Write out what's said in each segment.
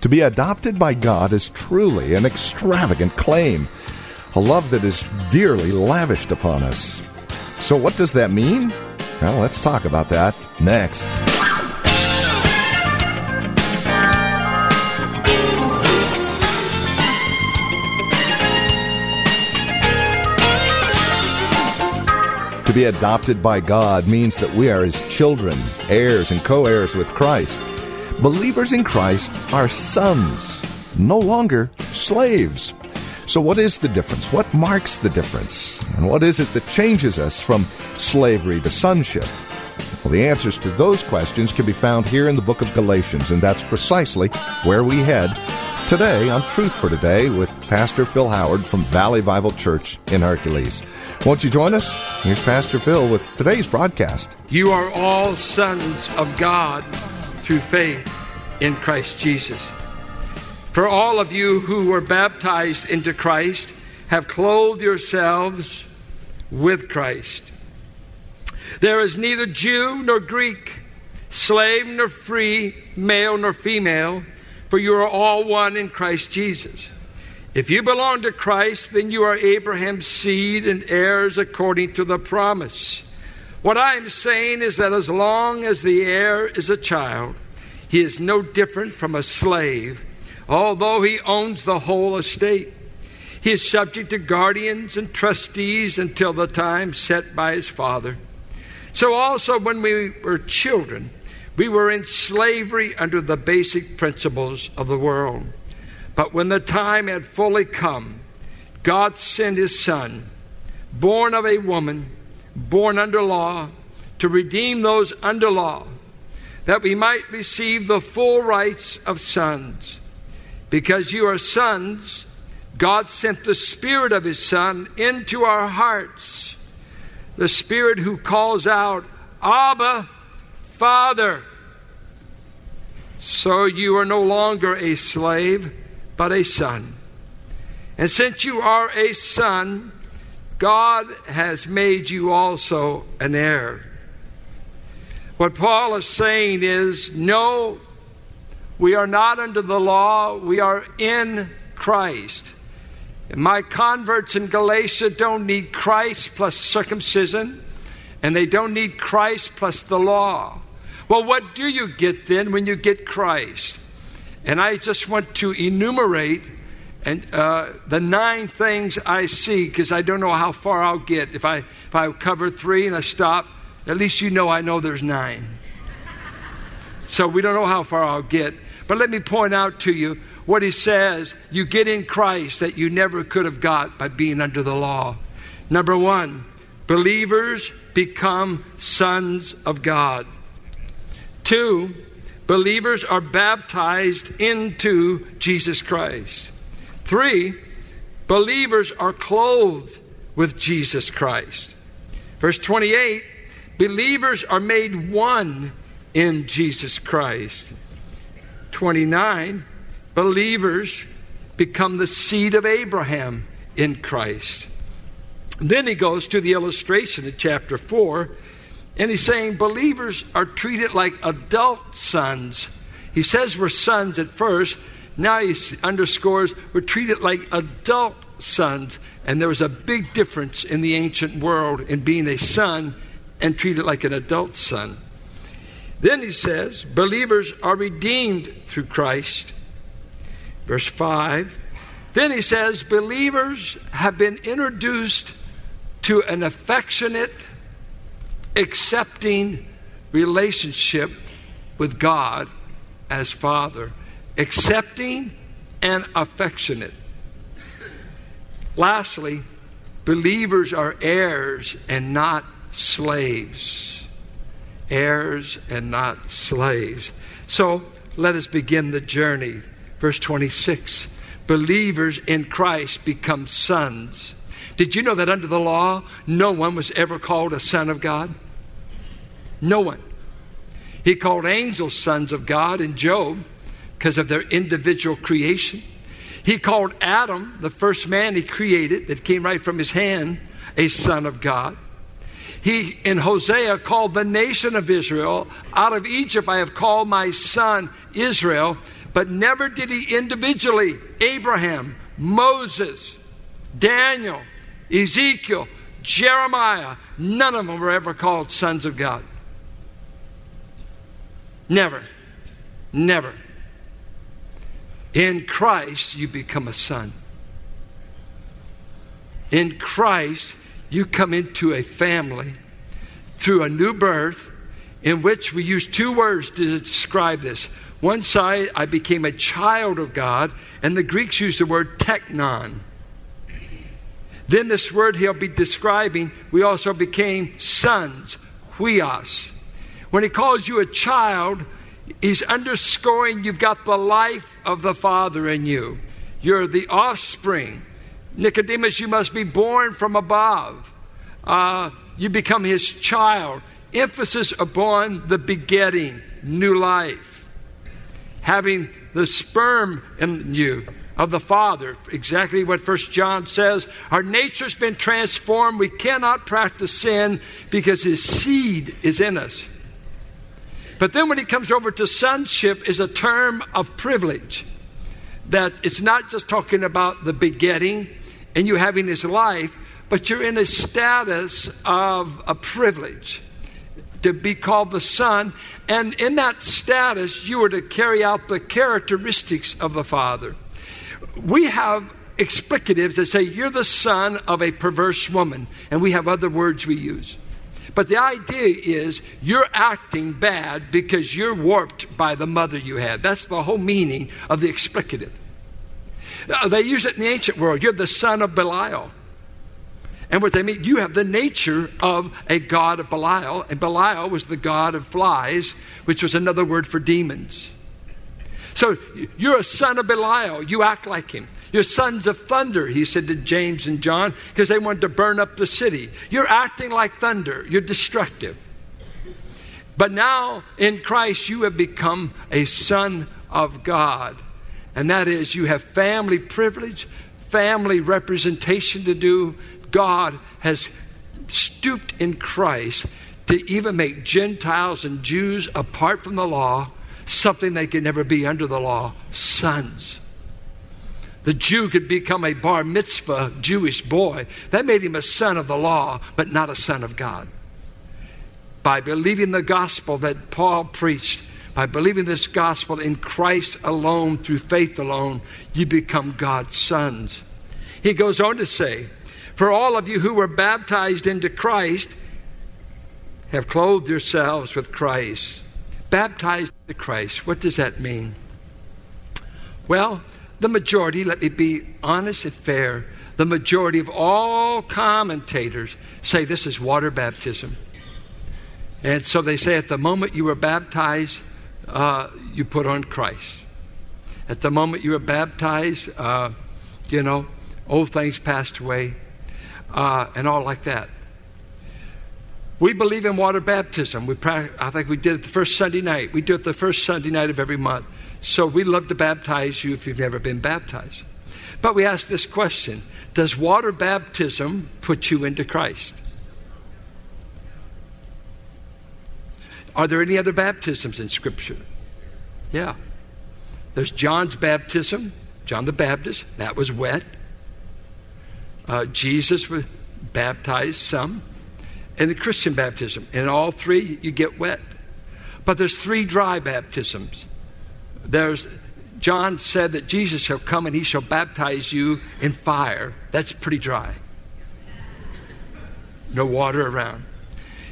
To be adopted by God is truly an extravagant claim, a love that is dearly lavished upon us. So what does that mean? Well, let's talk about that next. To be adopted by God means that we are His children, heirs and co-heirs with Christ. Believers in Christ are sons, no longer slaves. So what is the difference? What marks the difference? And what is it that changes us from slavery to sonship? Well, the answers to those questions can be found here in the book of Galatians, and that's precisely where we head today on Truth for Today with Pastor Phil Howard from Valley Bible Church in Hercules. Won't you join us? Here's Pastor Phil with today's broadcast. You are all sons of God through faith in Christ Jesus. For all of you who were baptized into Christ have clothed yourselves with Christ. There is neither Jew nor Greek, slave nor free, male nor female, for you are all one in Christ Jesus. If you belong to Christ, then you are Abraham's seed and heirs according to the promise. What I am saying is that as long as the heir is a child, he is no different from a slave, although he owns the whole estate. He is subject to guardians and trustees until the time set by his father. So also when we were children, we were in slavery under the basic principles of the world. But when the time had fully come, God sent his Son, born of a woman, born under law, to redeem those under law, that we might receive the full rights of sons. Because you are sons, God sent the Spirit of His Son into our hearts, the Spirit who calls out, Abba, Father. So you are no longer a slave, but a son. And since you are a son, God has made you also an heir. What Paul is saying is, no, we are not under the law. We are in Christ. And my converts in Galatia don't need Christ plus circumcision, and they don't need Christ plus the law. Well, what do you get then when you get Christ? And I just want to enumerate the 9 things I see, because I don't know how far I'll get. If I cover 3 and I stop, at least I know there's 9. So we don't know how far I'll get. But let me point out to you what he says you get in Christ that you never could have got by being under the law. Number 1, believers become sons of God. 2, believers are baptized into Jesus Christ. 3, believers are clothed with Jesus Christ. Verse 28, believers are made one in Jesus Christ. 29, believers become the seed of Abraham in Christ. And then he goes to the illustration in chapter 4, and he's saying believers are treated like adult sons. He says we're sons at first. Now he underscores we're treated like adult sons. And there was a big difference in the ancient world in being a son and treated like an adult son. Then he says, believers are redeemed through Christ. Verse 5. Then he says, believers have been introduced to an affectionate, accepting relationship with God as Father. Accepting and affectionate. Lastly, believers are heirs and not slaves. Heirs and not slaves. So let us begin the journey. Verse 26, believers in Christ become sons. Did you know that under the law, no one was ever called a son of God? No one. He called angels sons of God and Job because of their individual creation. He called Adam, the first man he created that came right from his hand, a son of God. He, in Hosea, called the nation of Israel, out of Egypt I have called my son Israel, but never did he individually, Abraham, Moses, Daniel, Ezekiel, Jeremiah, none of them were ever called sons of God. Never. Never. In Christ, you become a son. In Christ, you come into a family through a new birth in which we use two words to describe this. One side, I became a child of God, and the Greeks used the word teknon. Then this word he'll be describing, we also became sons, huios. When he calls you a child, he's underscoring you've got the life of the Father in you. You're the offspring. Nicodemus, you must be born from above. You become his child. Emphasis upon the begetting, new life. Having the sperm in you of the Father. Exactly what 1 John says. Our nature's been transformed. We cannot practice sin because his seed is in us. But then when he comes over to sonship is a term of privilege. That it's not just talking about the begetting and you having this life, but you're in a status of a privilege to be called the son. And in that status, you are to carry out the characteristics of the Father. We have explicatives that say, you're the son of a perverse woman. And we have other words we use. But the idea is you're acting bad because you're warped by the mother you had. That's the whole meaning of the explicative. They use it in the ancient world. You're the son of Belial. And what they mean, you have the nature of a god of Belial. And Belial was the god of flies, which was another word for demons. So you're a son of Belial. You act like him. You're sons of thunder, he said to James and John, because they wanted to burn up the city. You're acting like thunder. You're destructive. But now in Christ, you have become a son of God. And that is, you have family privilege, family representation to do. God has stooped in Christ to even make Gentiles and Jews, apart from the law, something they could never be under the law, sons. The Jew could become a bar mitzvah Jewish boy. That made him a son of the law, but not a son of God. By believing the gospel that Paul preached, by believing this gospel in Christ alone, through faith alone, you become God's sons. He goes on to say, for all of you who were baptized into Christ have clothed yourselves with Christ. Baptized into Christ. What does that mean? Well, the majority, let me be honest and fair, the majority of all commentators say this is water baptism. And so they say at the moment you were baptized, you put on Christ. At the moment you were baptized, old things passed away and all like that. We believe in water baptism. I think we did it the first Sunday night. We do it the first Sunday night of every month. So we love to baptize you if you've never been baptized. But we ask this question. Does water baptism put you into Christ? Are there any other baptisms in Scripture? Yeah. There's John's baptism. John the Baptist. That was wet. Jesus was baptized some. And the Christian baptism. In all three, you get wet. But there's three dry baptisms. John said that Jesus shall come and he shall baptize you in fire. That's pretty dry. No water around.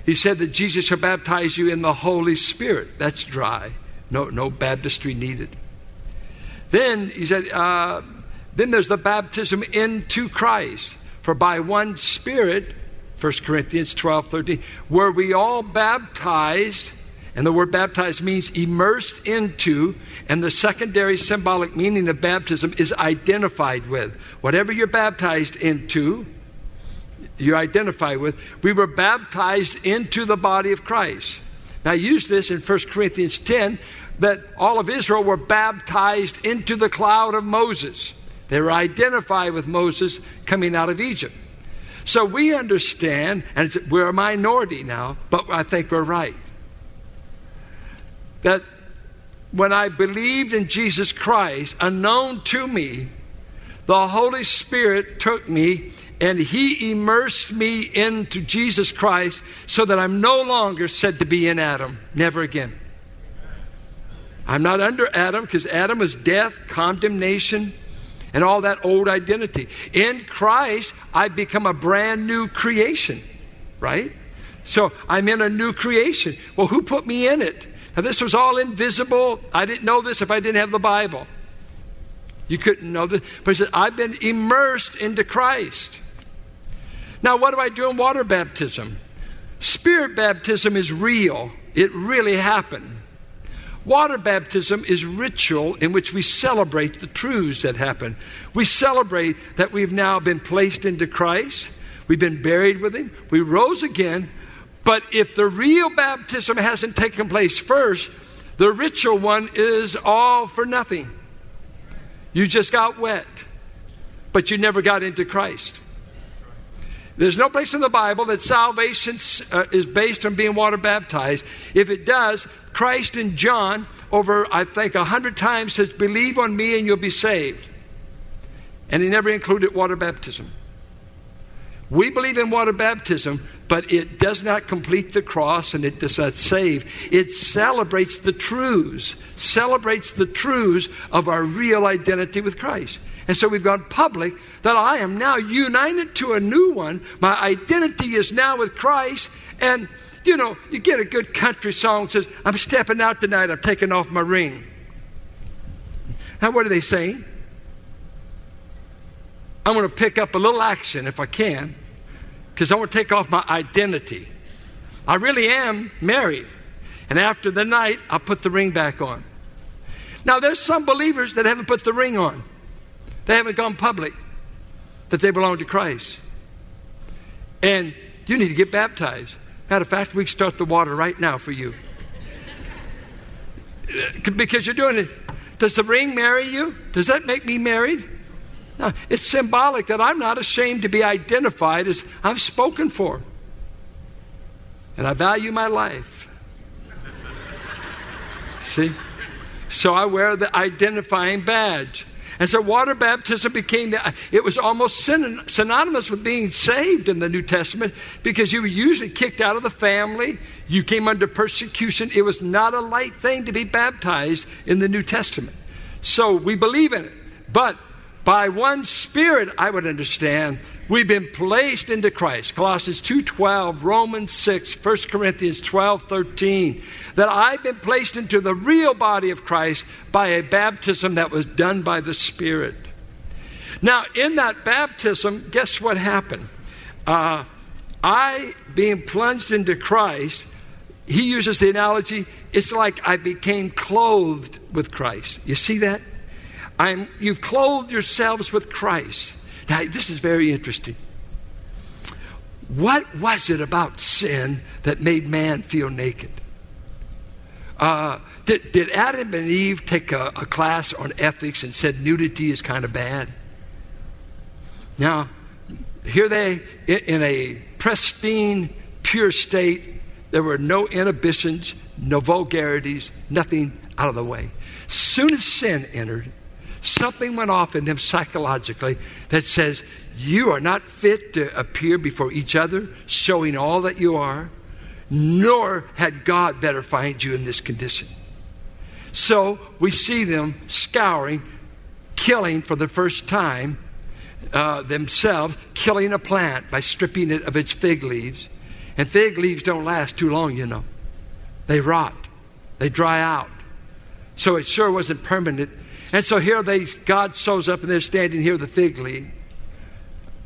He said that Jesus shall baptize you in the Holy Spirit. That's dry. No baptistry needed. Then he said, then there's the baptism into Christ. For by one Spirit, 1 Corinthians 12:13, were we all baptized And the word baptized means immersed into, and the secondary symbolic meaning of baptism is identified with. Whatever you're baptized into, you identify with. We were baptized into the body of Christ. Now, I use this in 1 Corinthians 10, that all of Israel were baptized into the cloud of Moses. They were identified with Moses coming out of Egypt. So we understand, and we're a minority now, but I think we're right, that when I believed in Jesus Christ, unknown to me, the Holy Spirit took me and He immersed me into Jesus Christ so that I'm no longer said to be in Adam. Never again. I'm not under Adam, because Adam is death, condemnation, and all that old identity. In Christ, I become a brand new creation, right? So I'm in a new creation. Well, who put me in it? Now, this was all invisible. I didn't know this if I didn't have the Bible. You couldn't know this. But he said, I've been immersed into Christ. Now, what do I do in water baptism? Spirit baptism is real. It really happened. Water baptism is ritual in which we celebrate the truths that happen. We celebrate that we've now been placed into Christ. We've been buried with Him. We rose again. But if the real baptism hasn't taken place first, the ritual one is all for nothing. You just got wet, but you never got into Christ. There's no place in the Bible that salvation is based on being water baptized. If it does, Christ in John, over I think 100 times, says, "Believe on me and you'll be saved." And He never included water baptism. We believe in water baptism, but it does not complete the cross and it does not save. It celebrates the truths of our real identity with Christ. And so we've gone public that I am now united to a new one. My identity is now with Christ. And, you know, you get a good country song that says, "I'm stepping out tonight, I'm taking off my ring." Now, what are they saying? I want to pick up a little action if I can, because I want to take off my identity. I really am married. And after the night, I'll put the ring back on. Now, there's some believers that haven't put the ring on. They haven't gone public that they belong to Christ. And you need to get baptized. Matter of fact, we can start the water right now for you. Because you're doing it. Does the ring marry you? Does that make me married? No, it's symbolic that I'm not ashamed to be identified as I'm spoken for. And I value my life. See? So I wear the identifying badge. And so water baptism became, it was almost synonymous with being saved in the New Testament, because you were usually kicked out of the family. You came under persecution. It was not a light thing to be baptized in the New Testament. So we believe in it. But by one Spirit, I would understand, we've been placed into Christ. Colossians 2:12, Romans 6, 1 Corinthians 12:13. That I've been placed into the real body of Christ by a baptism that was done by the Spirit. Now, in that baptism, guess what happened? I, being plunged into Christ, he uses the analogy, it's like I became clothed with Christ. You see that? You've clothed yourselves with Christ. Now, this is very interesting. What was it about sin that made man feel naked? Did Adam and Eve take a class on ethics and said nudity is kind of bad? Now, here they, in a pristine, pure state, there were no inhibitions, no vulgarities, nothing out of the way. Soon as sin entered, something went off in them psychologically that says, you are not fit to appear before each other, showing all that you are, nor had God better find you in this condition. So we see them scouring, killing for the first time themselves, killing a plant by stripping it of its fig leaves. And fig leaves don't last too long, you know. They rot. They dry out. So it sure wasn't permanent. And so here God shows up and they're standing here, the fig leaf.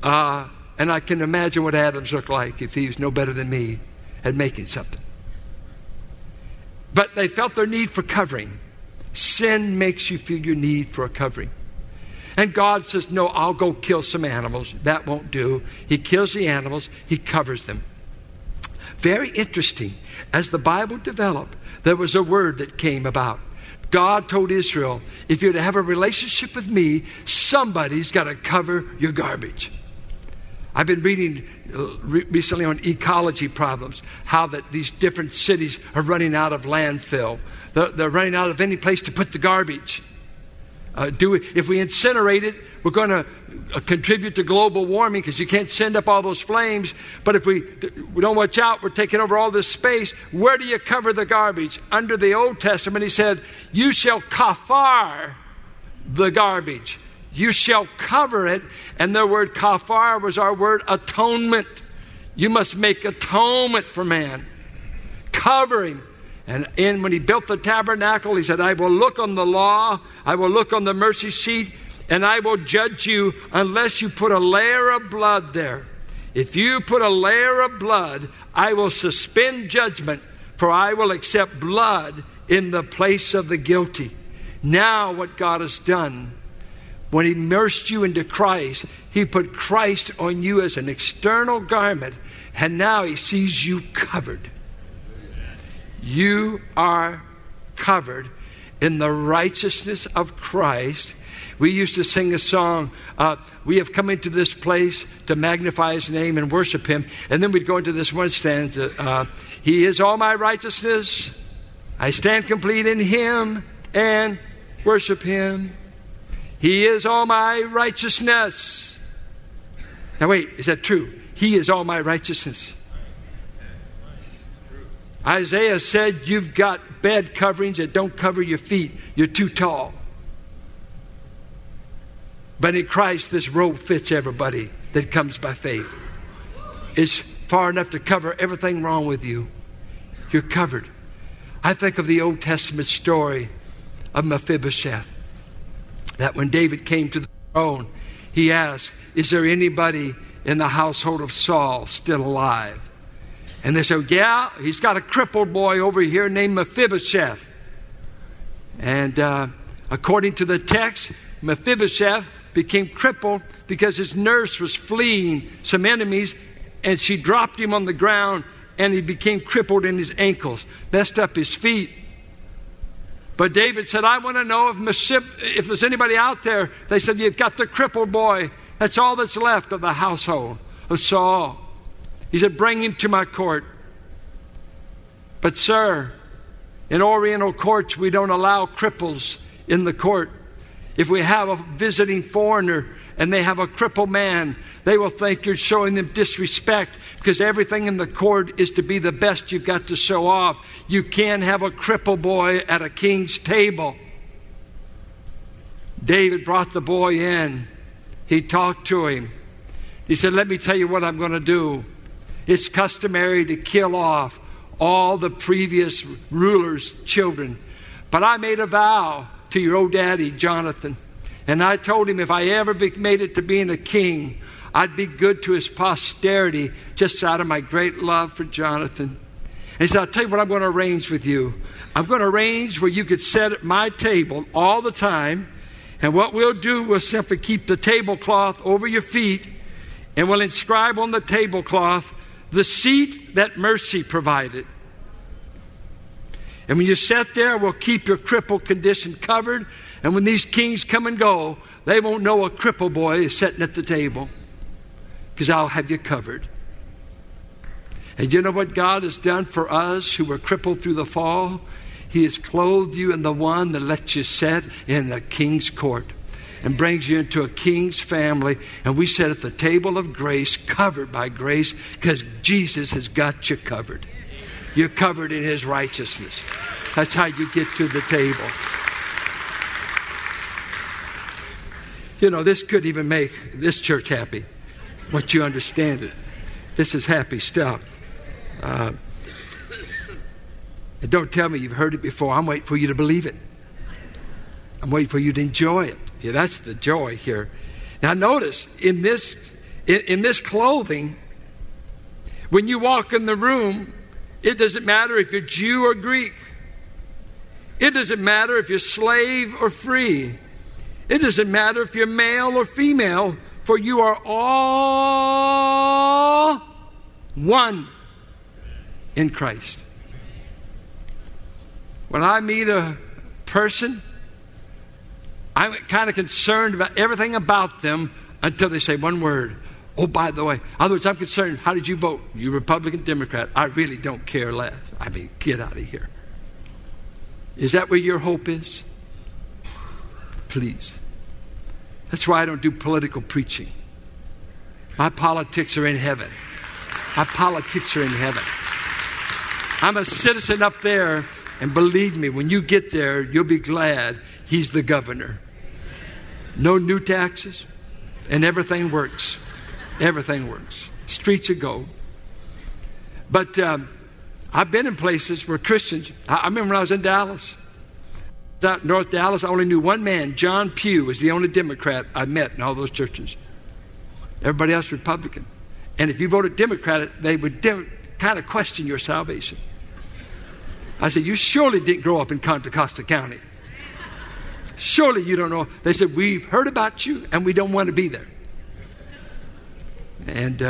And I can imagine what Adam's looked like if he was no better than me at making something. but they felt their need for covering. Sin makes you feel your need for a covering. And God says, no, I'll go kill some animals. That won't do. He kills the animals. He covers them. Very interesting. As the Bible developed, there was a word that came about. God told Israel, if you're to have a relationship with me, somebody's got to cover your garbage. I've been reading recently on ecology problems, how that these different cities are running out of landfill. They're running out of any place to put the garbage. If we incinerate it, we're going to contribute to global warming because you can't send up all those flames. But if we don't watch out, we're taking over all this space. Where do you cover the garbage? Under the Old Testament, he said, you shall kafar the garbage. You shall cover it. And the word kafar was our word atonement. You must make atonement for man. Cover him. And when he built the tabernacle, he said, I will look on the law, I will look on the mercy seat, and I will judge you unless you put a layer of blood there. If you put a layer of blood, I will suspend judgment, for I will accept blood in the place of the guilty. Now what God has done, when he immersed you into Christ, he put Christ on you as an external garment, and now he sees you covered. You are covered in the righteousness of Christ. We used to sing a song, we have come into this place to magnify his name and worship him. And then we'd go into this one stanza, he is all my righteousness. I stand complete in him and worship him. He is all my righteousness. Now wait, is that true? He is all my righteousness. Isaiah said, you've got bed coverings that don't cover your feet. You're too tall. But in Christ, this robe fits everybody that comes by faith. It's far enough to cover everything wrong with you. You're covered. I think of the Old Testament story of Mephibosheth. That when David came to the throne, he asked, is there anybody in the household of Saul still alive? And they said, yeah, he's got a crippled boy over here named Mephibosheth. And according to the text, Mephibosheth became crippled because his nurse was fleeing some enemies, and she dropped him on the ground, and he became crippled in his ankles, messed up his feet. But David said, I want to know if there's anybody out there. They said, you've got the crippled boy. That's all that's left of the household of Saul. He said, bring him to my court. But sir, in Oriental courts, we don't allow cripples in the court. If we have a visiting foreigner and they have a crippled man, they will think you're showing them disrespect because everything in the court is to be the best you've got to show off. You can't have a crippled boy at a king's table. David brought the boy in. He talked to him. He said, let me tell you what I'm going to do. It's customary to kill off all the previous rulers' children. But I made a vow to your old daddy, Jonathan. And I told him if I ever made it to being a king, I'd be good to his posterity just out of my great love for Jonathan. And he said, I'll tell you what I'm going to arrange with you. I'm going to arrange where you could sit at my table all the time. And what we'll do, we'll simply keep the tablecloth over your feet. And we'll inscribe on the tablecloth the seat that mercy provided. And when you sit there, we'll keep your crippled condition covered. And when these kings come and go, they won't know a crippled boy is sitting at the table, because I'll have you covered. And you know what God has done for us who were crippled through the fall? He has clothed you in the one that lets you sit in the king's court and brings you into a king's family. And we sit at the table of grace, covered by grace, because Jesus has got you covered. You're covered in his righteousness. That's how you get to the table. You know, this could even make this church happy, once you understand it. This is happy stuff. And don't tell me you've heard it before. I'm waiting for you to believe it. I'm waiting for you to enjoy it. Yeah, that's the joy here. Now notice, in this clothing, when you walk in the room, it doesn't matter if you're Jew or Greek. It doesn't matter if you're slave or free. It doesn't matter if you're male or female, for you are all one in Christ. When I meet a person, I'm kind of concerned about everything about them until they say one word. Oh, by the way, otherwise I'm concerned. How did you vote? You Republican, Democrat? I really don't care less. I mean, get out of here. Is that where your hope is? Please. That's why I don't do political preaching. My politics are in heaven. My politics are in heaven. I'm a citizen up there, and believe me, when you get there, you'll be glad he's the governor. No new taxes, and everything works. Everything works. Streets of gold. But I've been in places where Christians, I remember when I was in Dallas, out in North Dallas, I only knew one man. John Pugh was the only Democrat I met in all those churches. Everybody else Republican. And if you voted Democrat, they would kind of question your salvation. I said, you surely didn't grow up in Contra Costa County. Surely you don't know. They said, we've heard about you and we don't want to be there. And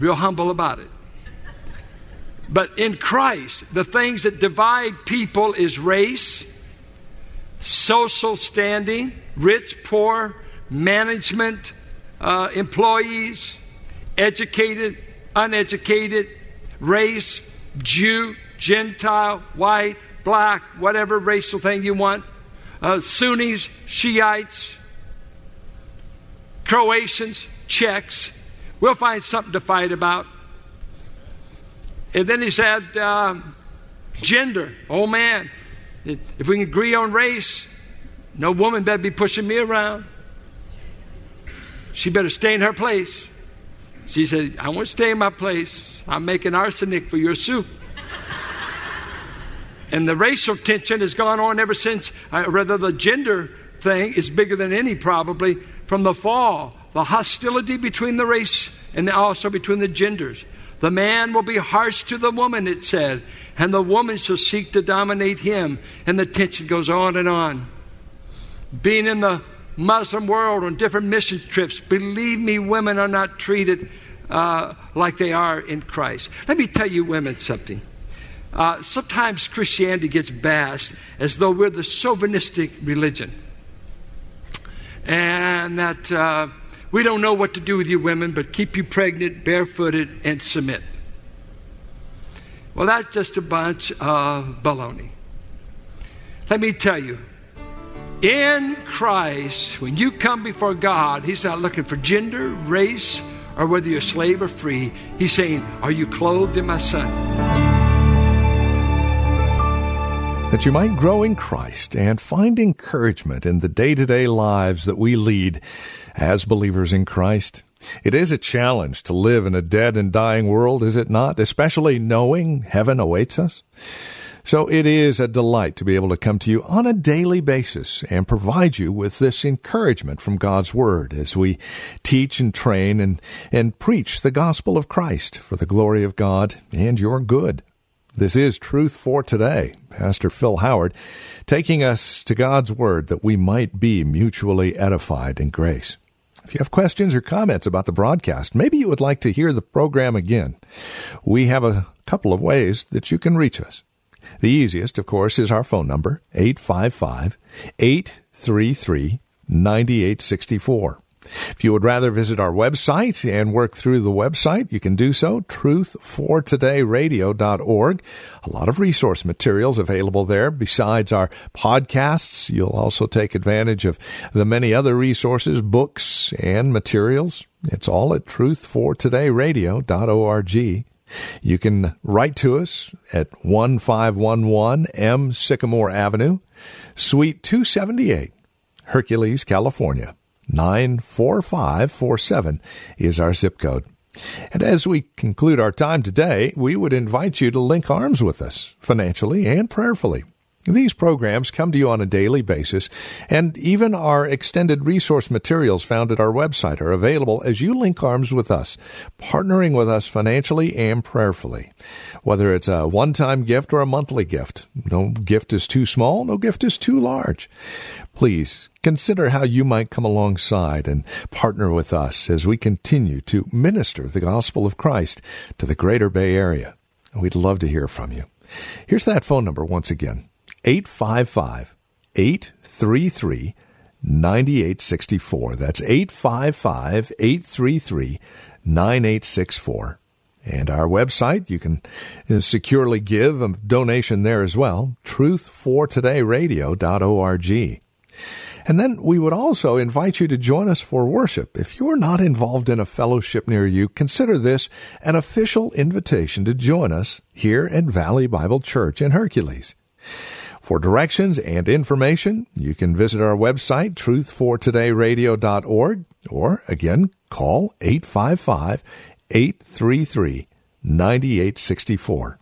real humble about it. But in Christ, the things that divide people is race, social standing, rich, poor, management, employees, educated, uneducated, race, Jew, Gentile, white, black, whatever racial thing you want, Sunnis, Shiites, Croatians, Czechs. We'll find something to fight about. And then he said, gender. Oh, man. If we can agree on race, no woman better be pushing me around. She better stay in her place. She said, I won't stay in my place. I'm making arsenic for your soup. And the racial tension has gone on ever since. Rather, the gender thing is bigger than any, probably, from the fall. The hostility between the race and also between the genders. The man will be harsh to the woman, it said, and the woman shall seek to dominate him. And the tension goes on and on. Being in the Muslim world on different mission trips, believe me, women are not treated like they are in Christ. Let me tell you women something. Sometimes Christianity gets bashed as though we're the chauvinistic religion. And that... we don't know what to do with you women, but keep you pregnant, barefooted, and submit. Well, that's just a bunch of baloney. Let me tell you, in Christ, when you come before God, he's not looking for gender, race, or whether you're slave or free. He's saying, are you clothed in my son? That you might grow in Christ and find encouragement in the day-to-day lives that we lead as believers in Christ. It is a challenge to live in a dead and dying world, is it not? Especially knowing heaven awaits us. So it is a delight to be able to come to you on a daily basis and provide you with this encouragement from God's Word as we teach and train and preach the gospel of Christ for the glory of God and your good. This is Truth for Today. Pastor Phil Howard taking us to God's Word that we might be mutually edified in grace. If you have questions or comments about the broadcast, maybe you would like to hear the program again, we have a couple of ways that you can reach us. The easiest, of course, is our phone number, 855-833-9864. If you would rather visit our website and work through the website, you can do so, truthfortodayradio.org. A lot of resource materials available there. Besides our podcasts, you'll also take advantage of the many other resources, books, and materials. It's all at truthfortodayradio.org. You can write to us at 1511 M Sycamore Avenue, Suite 278, Hercules, California. 94547 is our zip code. And as we conclude our time today, we would invite you to link arms with us financially and prayerfully. These programs come to you on a daily basis, and even our extended resource materials found at our website are available as you link arms with us, partnering with us financially and prayerfully. Whether it's a one-time gift or a monthly gift, no gift is too small, no gift is too large. Please consider how you might come alongside and partner with us as we continue to minister the gospel of Christ to the greater Bay Area. We'd love to hear from you. Here's that phone number once again. 855-833-9864. That's 855-833-9864. And our website, you can securely give a donation there as well, truthfortodayradio.org. And then we would also invite you to join us for worship. If you're not involved in a fellowship near you, consider this an official invitation to join us here at Valley Bible Church in Hercules. For directions and information, you can visit our website, truthfortodayradio.org, or, again, call 855-833-9864.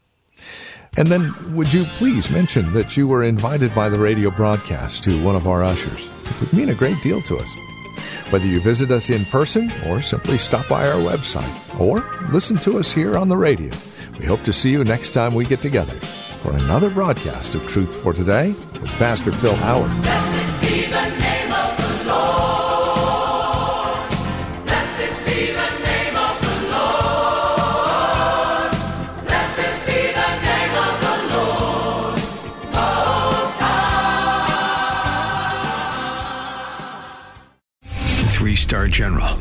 And then would you please mention that you were invited by the radio broadcast to one of our ushers? It would mean a great deal to us. Whether you visit us in person or simply stop by our website or listen to us here on the radio, we hope to see you next time we get together for another broadcast of Truth for Today with Pastor Phil Howard. Blessed be the name of the Lord. General